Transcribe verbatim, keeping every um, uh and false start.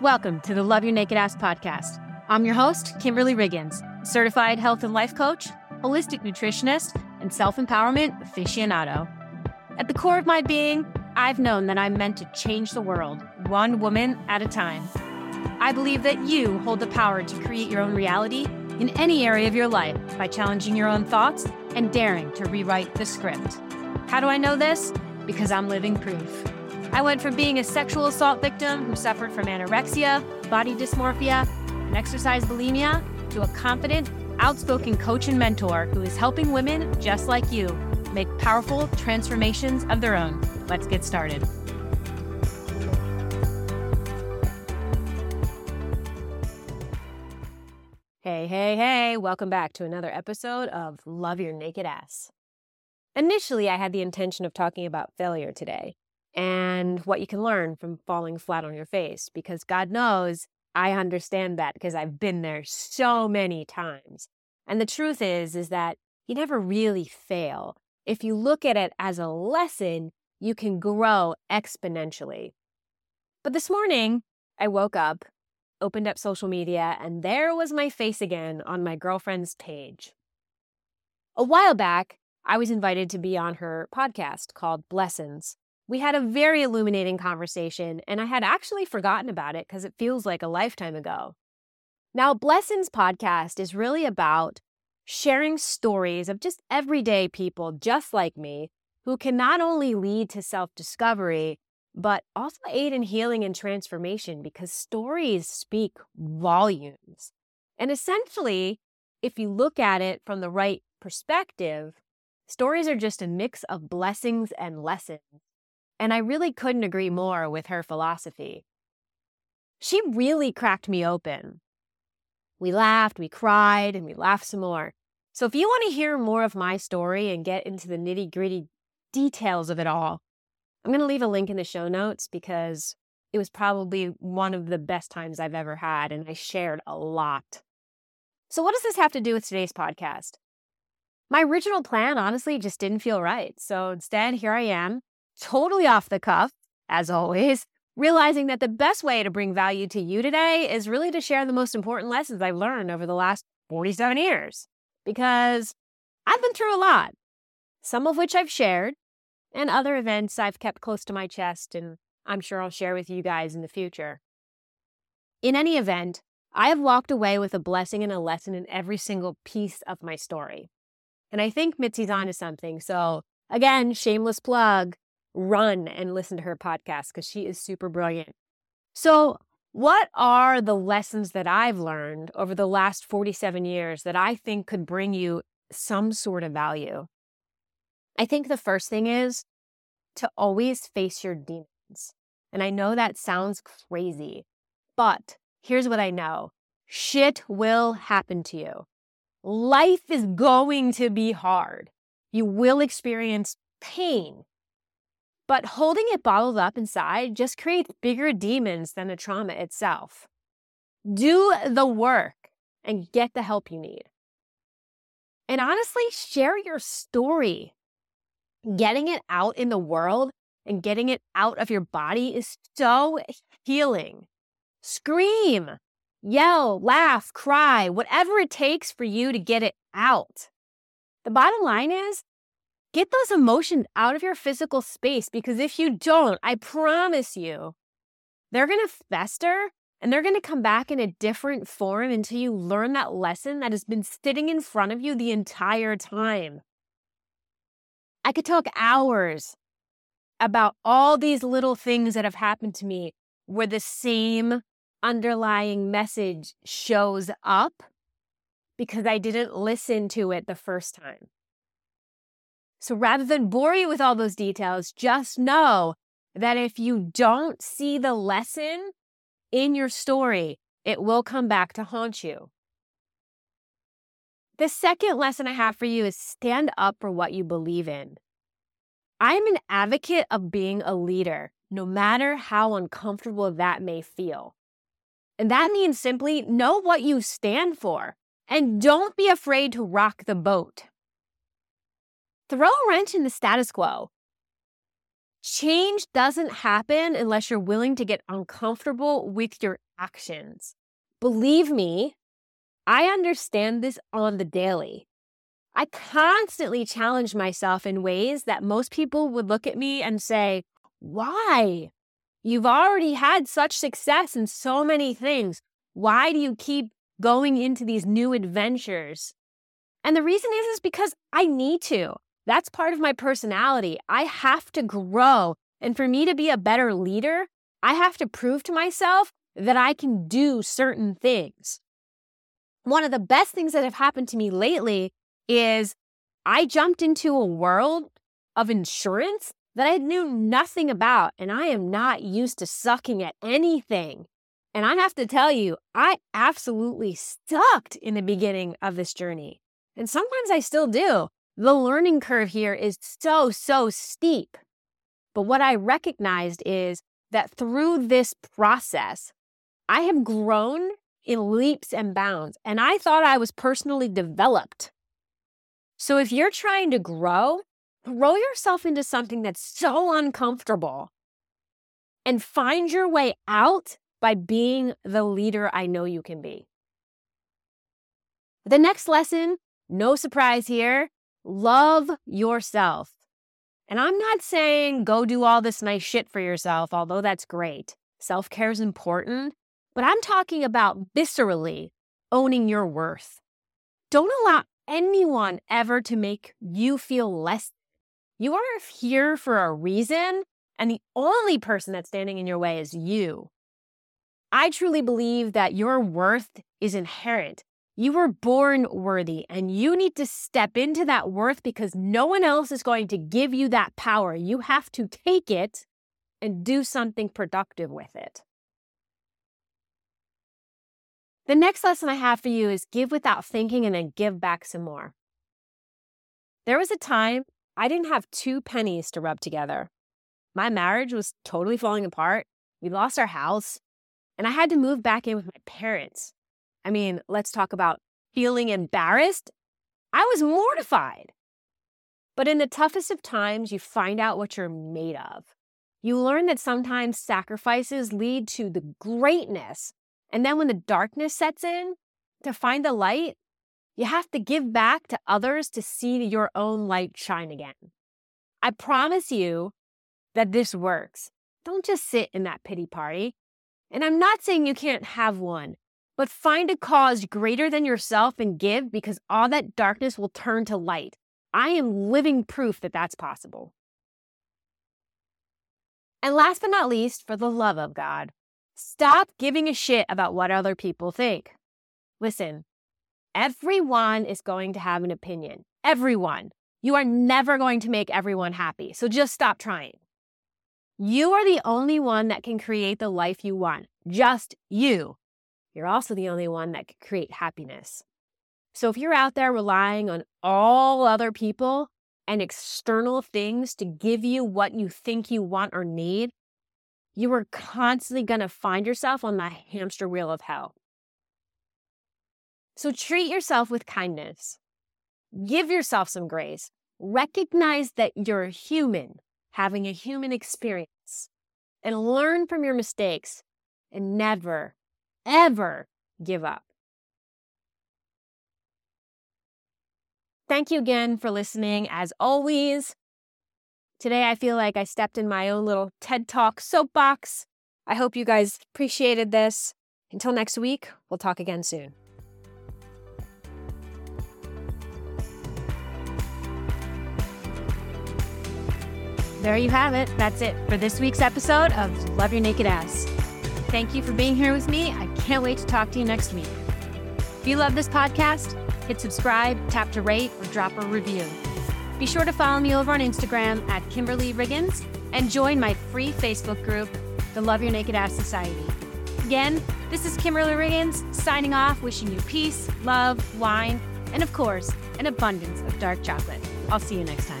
Welcome to the Love Your Naked Ass Podcast. I'm your host, Kimberly Riggins, certified health and life coach, holistic nutritionist, and self-empowerment aficionado. At the core of my being, I've known that I'm meant to change the world, one woman at a time. I believe that you hold the power to create your own reality in any area of your life by challenging your own thoughts and daring to rewrite the script. How do I know this? Because I'm living proof. I went from being a sexual assault victim who suffered from anorexia, body dysmorphia, and exercise bulimia to a confident, outspoken coach and mentor who is helping women just like you make powerful transformations of their own. Let's get started. Hey, hey, hey, welcome back to another episode of Love Your Naked Ass. Initially, I had the intention of talking about failure today and what you can learn from falling flat on your face, because God knows I understand that because I've been there so many times. And the truth is, is that you never really fail. If you look at it as a lesson, you can grow exponentially. But this morning, I woke up, opened up social media, and there was my face again on my girlfriend's page. A while back, I was invited to be on her podcast called Blessons. We had a very illuminating conversation, and I had actually forgotten about it because it feels like a lifetime ago. Now, Blessings podcast is really about sharing stories of just everyday people just like me who can not only lead to self-discovery, but also aid in healing and transformation, because stories speak volumes. And essentially, if you look at it from the right perspective, stories are just a mix of blessings and lessons, and I really couldn't agree more with her philosophy. She really cracked me open. We laughed, we cried, and we laughed some more. So if you want to hear more of my story and get into the nitty-gritty details of it all, I'm going to leave a link in the show notes, because it was probably one of the best times I've ever had, and I shared a lot. So what does this have to do with today's podcast? My original plan, honestly, just didn't feel right. So instead, here I am, totally off the cuff, as always, realizing that the best way to bring value to you today is really to share the most important lessons I've learned over the last forty-seven years. Because I've been through a lot, some of which I've shared, and other events I've kept close to my chest, and I'm sure I'll share with you guys in the future. In any event, I have walked away with a blessing and a lesson in every single piece of my story. And I think Mitzi's onto something. So again, shameless plug, run and listen to her podcast because she is super brilliant. So what are the lessons that I've learned over the last forty-seven years that I think could bring you some sort of value? I think the first thing is to always face your demons. And I know that sounds crazy, but here's what I know. Shit will happen to you. Life is going to be hard. You will experience pain. But holding it bottled up inside just creates bigger demons than the trauma itself. Do the work and get the help you need. And honestly, share your story. Getting it out in the world and getting it out of your body is so healing. Scream. Yell, laugh, cry, whatever it takes for you to get it out. The bottom line is, get those emotions out of your physical space, because if you don't, I promise you, they're going to fester and they're going to come back in a different form until you learn that lesson that has been sitting in front of you the entire time. I could talk hours about all these little things that have happened to me where the same underlying message shows up because I didn't listen to it the first time. So rather than bore you with all those details, just know that if you don't see the lesson in your story, it will come back to haunt you. The second lesson I have for you is stand up for what you believe in. I'm an advocate of being a leader, no matter how uncomfortable that may feel. And that means simply know what you stand for and don't be afraid to rock the boat. Throw a wrench in the status quo. Change doesn't happen unless you're willing to get uncomfortable with your actions. Believe me, I understand this on the daily. I constantly challenge myself in ways that most people would look at me and say, why? You've already had such success in so many things. Why do you keep going into these new adventures? And the reason is, is because I need to. That's part of my personality. I have to grow. And for me to be a better leader, I have to prove to myself that I can do certain things. One of the best things that have happened to me lately is I jumped into a world of insurance that I knew nothing about, and I am not used to sucking at anything. And I have to tell you, I absolutely sucked in the beginning of this journey. And sometimes I still do. The learning curve here is so, so steep. But what I recognized is that through this process, I have grown in leaps and bounds. And I thought I was personally developed. So if you're trying to grow, throw yourself into something that's so uncomfortable and find your way out by being the leader I know you can be. The next lesson, no surprise here, love yourself. And I'm not saying go do all this nice shit for yourself, although that's great. Self-care is important, but I'm talking about viscerally owning your worth. Don't allow anyone ever to make you feel less. You are here for a reason, and the only person that's standing in your way is you. I truly believe that your worth is inherent. You were born worthy, and you need to step into that worth because no one else is going to give you that power. You have to take it and do something productive with it. The next lesson I have for you is give without thinking and then give back some more. There was a time I didn't have two pennies to rub together. My marriage was totally falling apart. We lost our house. And I had to move back in with my parents. I mean, let's talk about feeling embarrassed. I was mortified. But in the toughest of times, you find out what you're made of. You learn that sometimes sacrifices lead to the greatness. And then when the darkness sets in, to find the light, you have to give back to others to see your own light shine again. I promise you that this works. Don't just sit in that pity party. And I'm not saying you can't have one, but find a cause greater than yourself and give, because all that darkness will turn to light. I am living proof that that's possible. And last but not least, for the love of God, stop giving a shit about what other people think. Listen, everyone is going to have an opinion. Everyone. You are never going to make everyone happy, so just stop trying. You are the only one that can create the life you want. Just you. You're also the only one that can create happiness. So if you're out there relying on all other people and external things to give you what you think you want or need, you are constantly going to find yourself on the hamster wheel of hell. So treat yourself with kindness. Give yourself some grace. Recognize that you're human, having a human experience, and learn from your mistakes and never, ever give up. Thank you again for listening, as always. Today, I feel like I stepped in my own little TED Talk soapbox. I hope you guys appreciated this. Until next week, we'll talk again soon. There you have it. That's it for this week's episode of Love Your Naked Ass. Thank you for being here with me. I can't wait to talk to you next week. If you love this podcast, hit subscribe, tap to rate, or drop a review. Be sure to follow me over on Instagram at Kimberly Riggins and join my free Facebook group, the Love Your Naked Ass Society. Again, this is Kimberly Riggins signing off, wishing you peace, love, wine, and of course, an abundance of dark chocolate. I'll see you next time.